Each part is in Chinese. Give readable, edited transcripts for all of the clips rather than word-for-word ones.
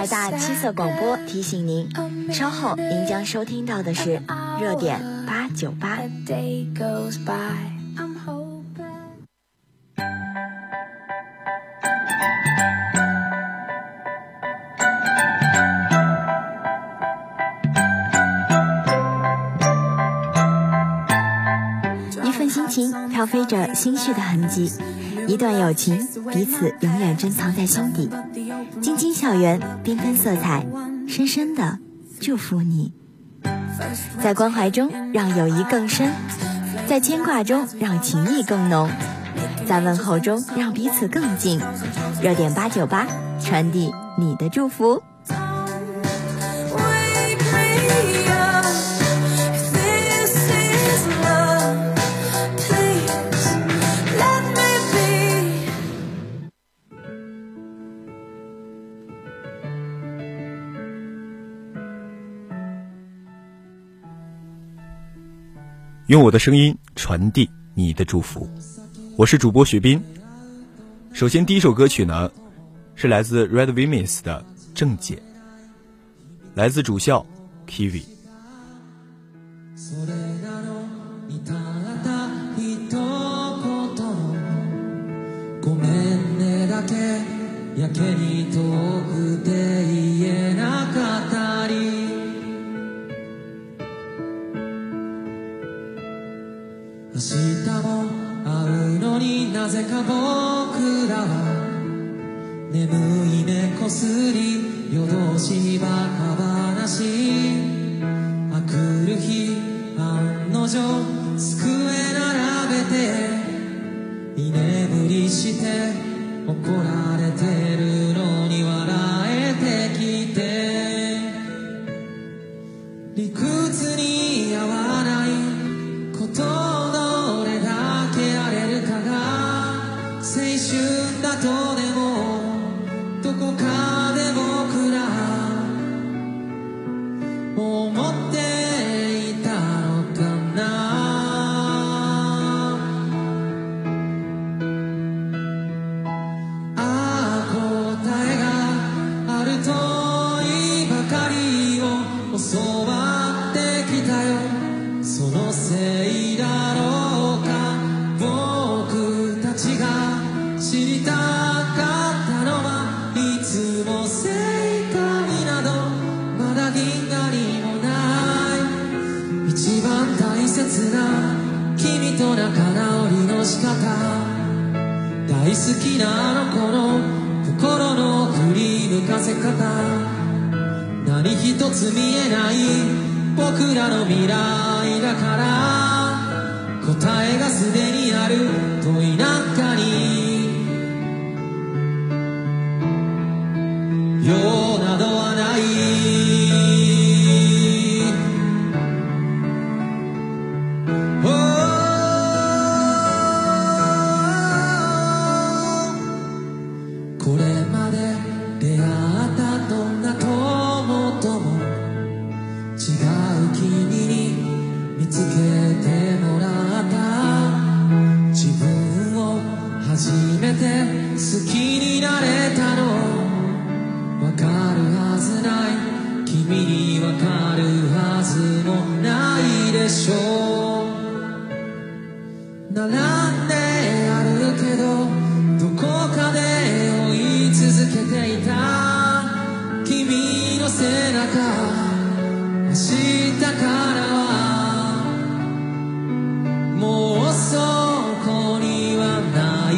海大七色广播提醒您，稍后您将收听到的是热点898。一份心情飘飞着心绪的痕迹，一段友情彼此永远珍藏在心底。晶晶校园，缤纷色彩，深深的祝福你。在关怀中让友谊更深，在牵挂中让情谊更浓，在问候中让彼此更近。热点898，传递你的祝福。用我的声音传递你的祝福，我是主播雪斌。首先第一首歌曲呢，是来自 Red Velvet 的《正解》，来自主校 Kivi。 明日も会うのになぜか僕らは眠い目こすり夜通しバカ話あくる日案の定机並べて居眠りして怒られてるのに笑えてきて理屈に合わないことどれもどこかで僕ら思っていたのかなああ答えがあるといいばかりを教わってきたよそのせいだろうか僕たちが知りたかったのはいつも正解などまだ銀河にもない一番大切な君と仲直りの仕方大好きなあの子の心の振り抜かせ方何一つ見えない僕らの未来だから答えがすでにある問いなんかに用などはないこれまで出会ったどんな友とも違う君に見つけてもらった自分を初めて好きになれたのわかるはずない君にわかるはずもないでしょう並んであるけどどこかで追い続けていた君の背中明日からはもうそこにはない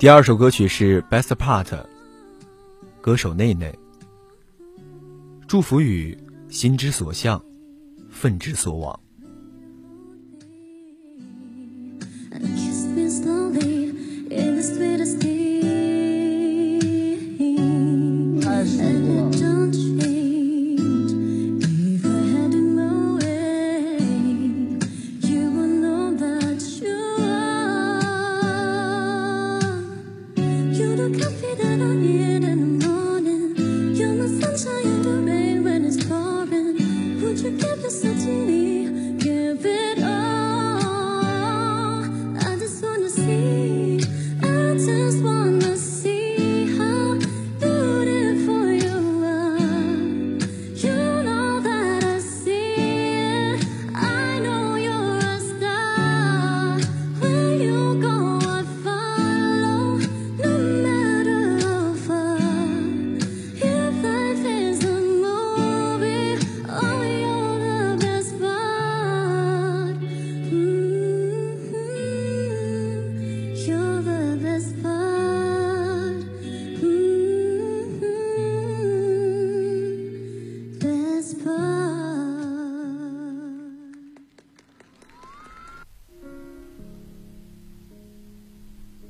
第二首歌曲是 Best Part， 歌手内内。祝福语：心之所向，奋之所往。太舒服了。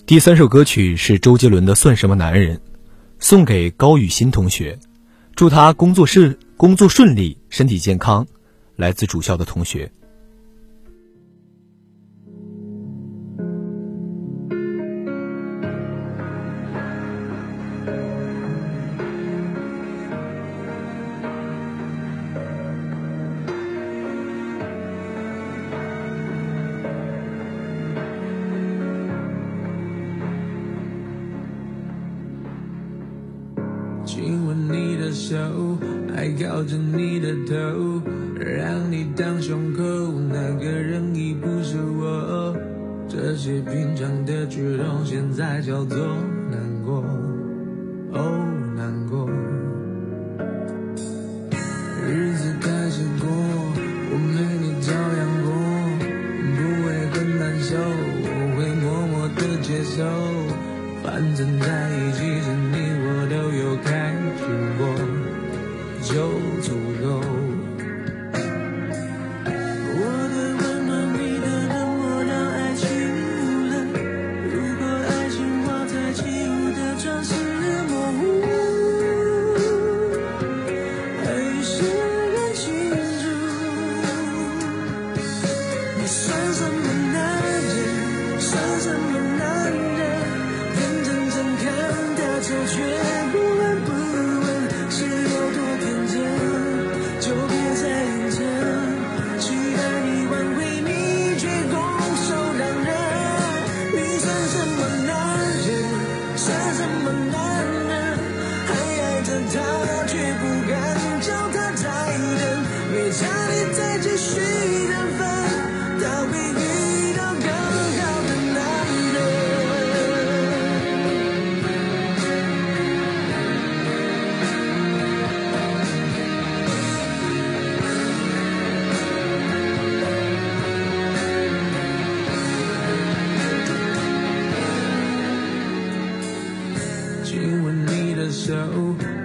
第三首歌曲是周杰伦的《算什么男人》，送给高雨欣同学，祝他工作顺利，身体健康。来自主校的同学。亲吻你的手，还靠着你的头，让你当胸口，那个人已不是我。这些平常的举动，现在叫做难过，哦，难过。日子开始过，我没你照样过，不会很难受，我会默默的接受，反正在一起的你我都有开心过，就足够。我的温暖你的冷漠让爱情误了，如果爱情我太轻易的转身了模糊，还是人清楚。你算什么男人，算什么男人，认真真看的就却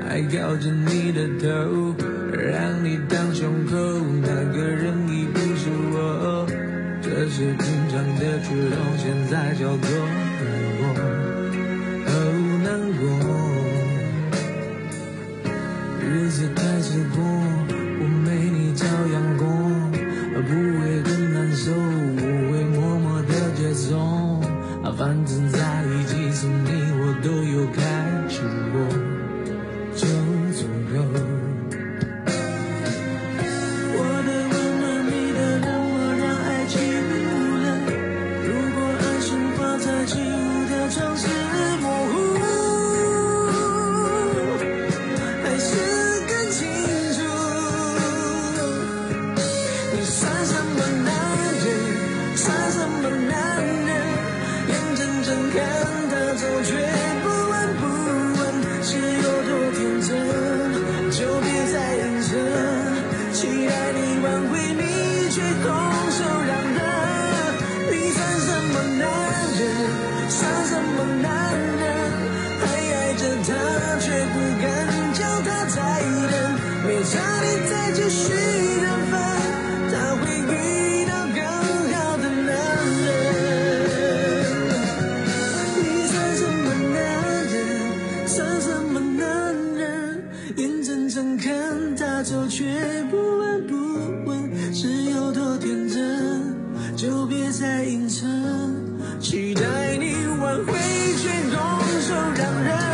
还靠着你的头，让你当胸口，那个人已不是我。这些平常的举动，现在叫做难过，哦，难过。日子开始过，我没你照样过，不会更难受，我会默默的接受，反正在一起是你我都有开心过。还是更清楚。不敢叫他再等，没差你再继续的烦，他会遇到更好的男人。你算什么男人，算什么男人，眼睁睁看他走却不闻不问，是有多天真，就别再硬撑，期待你挽回却拱手让人。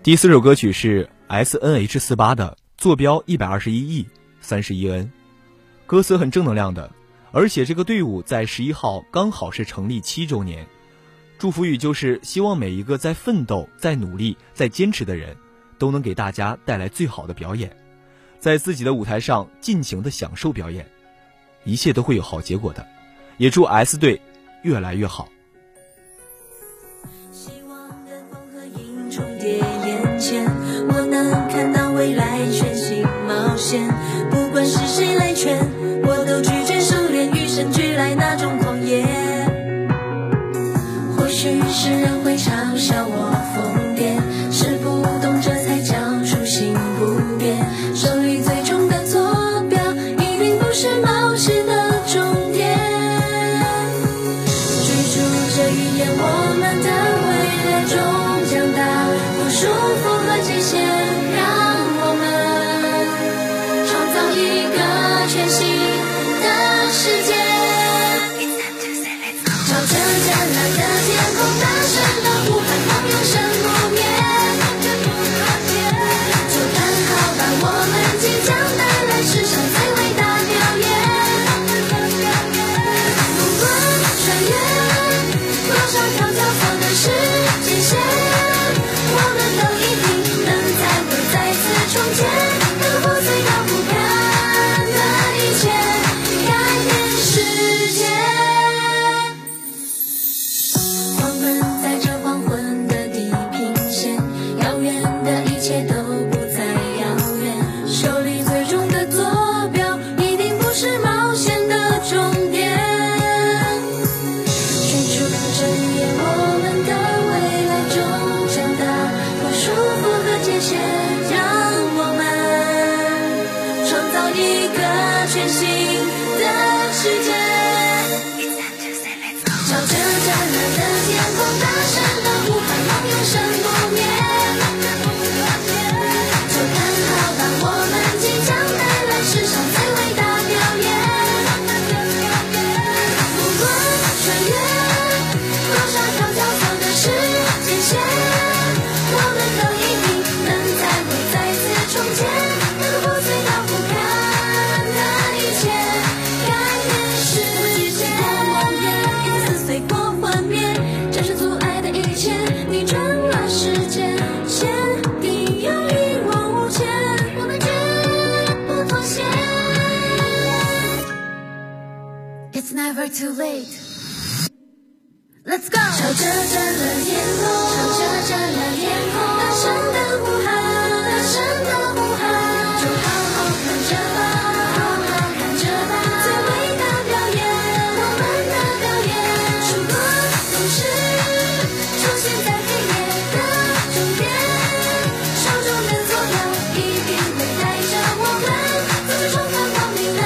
第四首歌曲是 SNH48 的坐标121E31N， 歌词很正能量的，而且这个队伍在11号刚好是成立7周年，祝福语就是希望每一个在奋斗、在努力、在坚持的人，都能给大家带来最好的表演，在自己的舞台上尽情的享受表演，一切都会有好结果的，也祝 S 队越来越好。 我能看到未来，全新冒险。不管是谁来劝，我都拒绝收敛，与生俱来那种狂野。或许世人会嘲笑我疯癫，是不懂这才叫初心不变。手里最重的坐标，一定不是冒险的终点。追逐着语言，我们的未来终将到不舒服。 极限，让我们创造一个全新的世界。朝着湛蓝的天空，大声的呼喊，让永生不灭。就看好吧，我们即将带来史上最伟大表演。不管穿越多少条条框的时间线，我们都。 It's never too late. Let's go. 朝着湛蓝天空，朝着湛蓝天空，大声的呼喊，大声的呼喊，就好好看着吧，好好看着吧，最伟大表演，我们的表演，曙光总是出现在黑夜的终点，手中的坐标一定会带着我们走出充满光明的。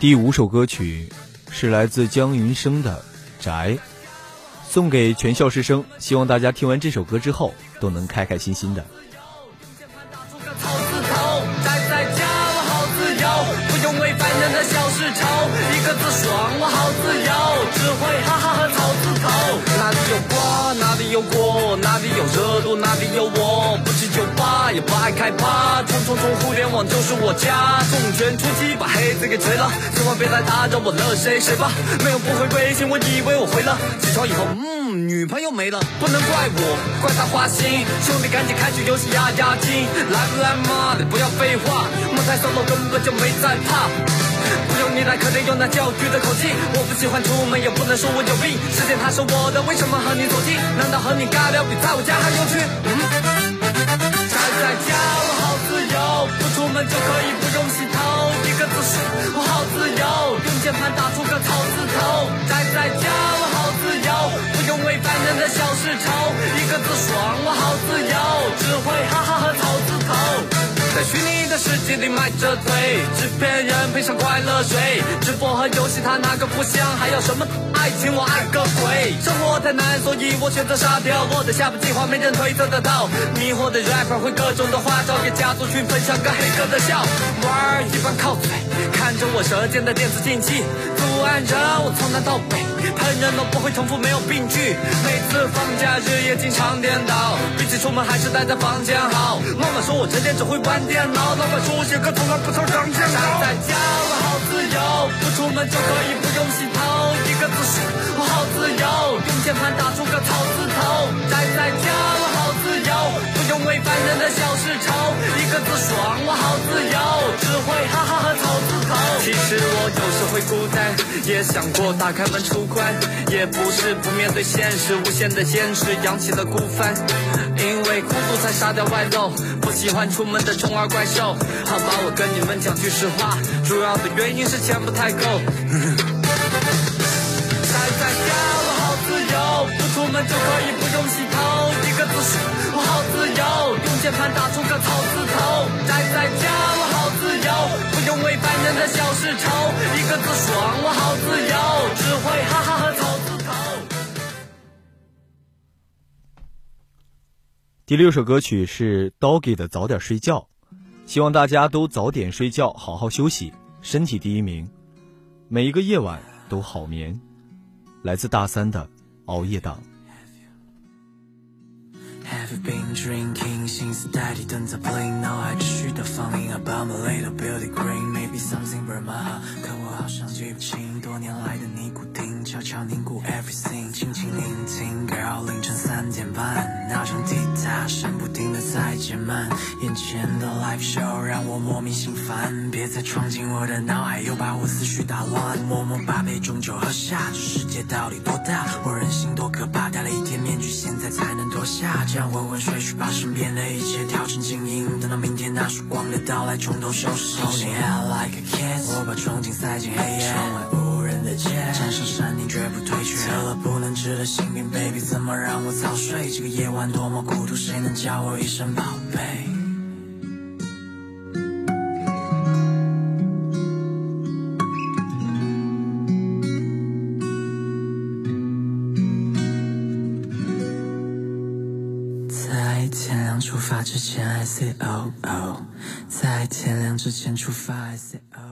第5首歌曲是来自姜云升的《宅》，送给全校师生，希望大家听完这首歌之后都能开开心心的。也不爱开趴，冲互联网就是我家，重拳出击把黑子给锤了，千万别来打扰我了，谁谁吧，没有不回归信，我以为我回了，起床以后女朋友没了，不能怪我，怪他花心，兄弟赶紧开始游戏压压惊，来不来嘛你不要废话，莫太solo根本就没在怕，不用你来肯定用那教育的口气，我不喜欢出门也不能说我有病，时间它是我的，为什么和你走近，难道和你尬聊比在我家还有趣？宅在家我好自由，不出门就可以不用洗头，一个姿势我好自由，用键盘打出个草字头，宅在家我好自由，不用为烦人的小事愁，一个字爽我好自由，只会哈哈和草字头，在虚拟的世界里迈着腿，制片人配上快乐水，直播和游戏它哪个不香，还有什么爱情我爱个鬼，生活太难所以我选择沙雕，我的下部计划没人推测得到，迷惑的 rapper 会各种的花招，给家族群分享个黑哥的笑，玩一般靠嘴，看着我舌尖的电子竞技，不安人我从南到北，喷人都不会重复没有病句，每次放假日夜经常颠倒，比起出门还是待在房间好，妈妈说我整天只会玩电脑，老板说我写歌从来不抄长江。宅在家我好自由，不出门就可以不用洗头，一个姿势我好自由，用键盘打出个草字头，宅在家我好自由，不用为烦人的小事愁，一个字爽我好自由，只会哈哈和草字头，其实我有时会孤单，也想过打开门出关，也不是不面对现实，无限的坚持扬起了孤帆，因为孤独才杀掉外露，不喜欢出门的中二怪兽，好吧我跟你们讲句实话，主要的原因是钱不太够。宅在家我好自由，不出门就可以不用洗头，一个姿势我好自由，用键盘打出个草字头，宅在家我好自由，不用为烦人的小事愁，一个字爽我好自由，只会哈哈和草字头。第六首歌曲是 Doggy 的《早点睡觉》，希望大家都早点睡觉，好好休息，身体第一名，每一个夜晚都好眠。来自大三的熬夜党。Have you been drinking? 心思代替灯在 bling， 脑海持续的放映 about my little beauty queen。 Maybe something burn my heart， 可我好像记不清，多年来的尼古丁悄悄凝固 everything， 轻轻聆听 girl， 凌晨3:30，闹钟滴答声不停的在减慢，眼前的 live show 让我莫名心烦，别再闯进我的脑海，又把我思绪打乱，默默把杯中酒喝下，这世界到底多大，我人心多可怕，戴了一天面具现在才能脱下，这样昏昏睡去，把身边的一切调成静音，等到明天那束光的到来，从头收拾收心。Like a kiss， 我把憧憬塞进黑夜，窗外无人的街，站上山顶绝不退却，得了不能治的心病 ，baby 怎么让我早睡？这个夜晚多么孤独，谁能叫我一声宝贝？在天亮之前出发 SNH48。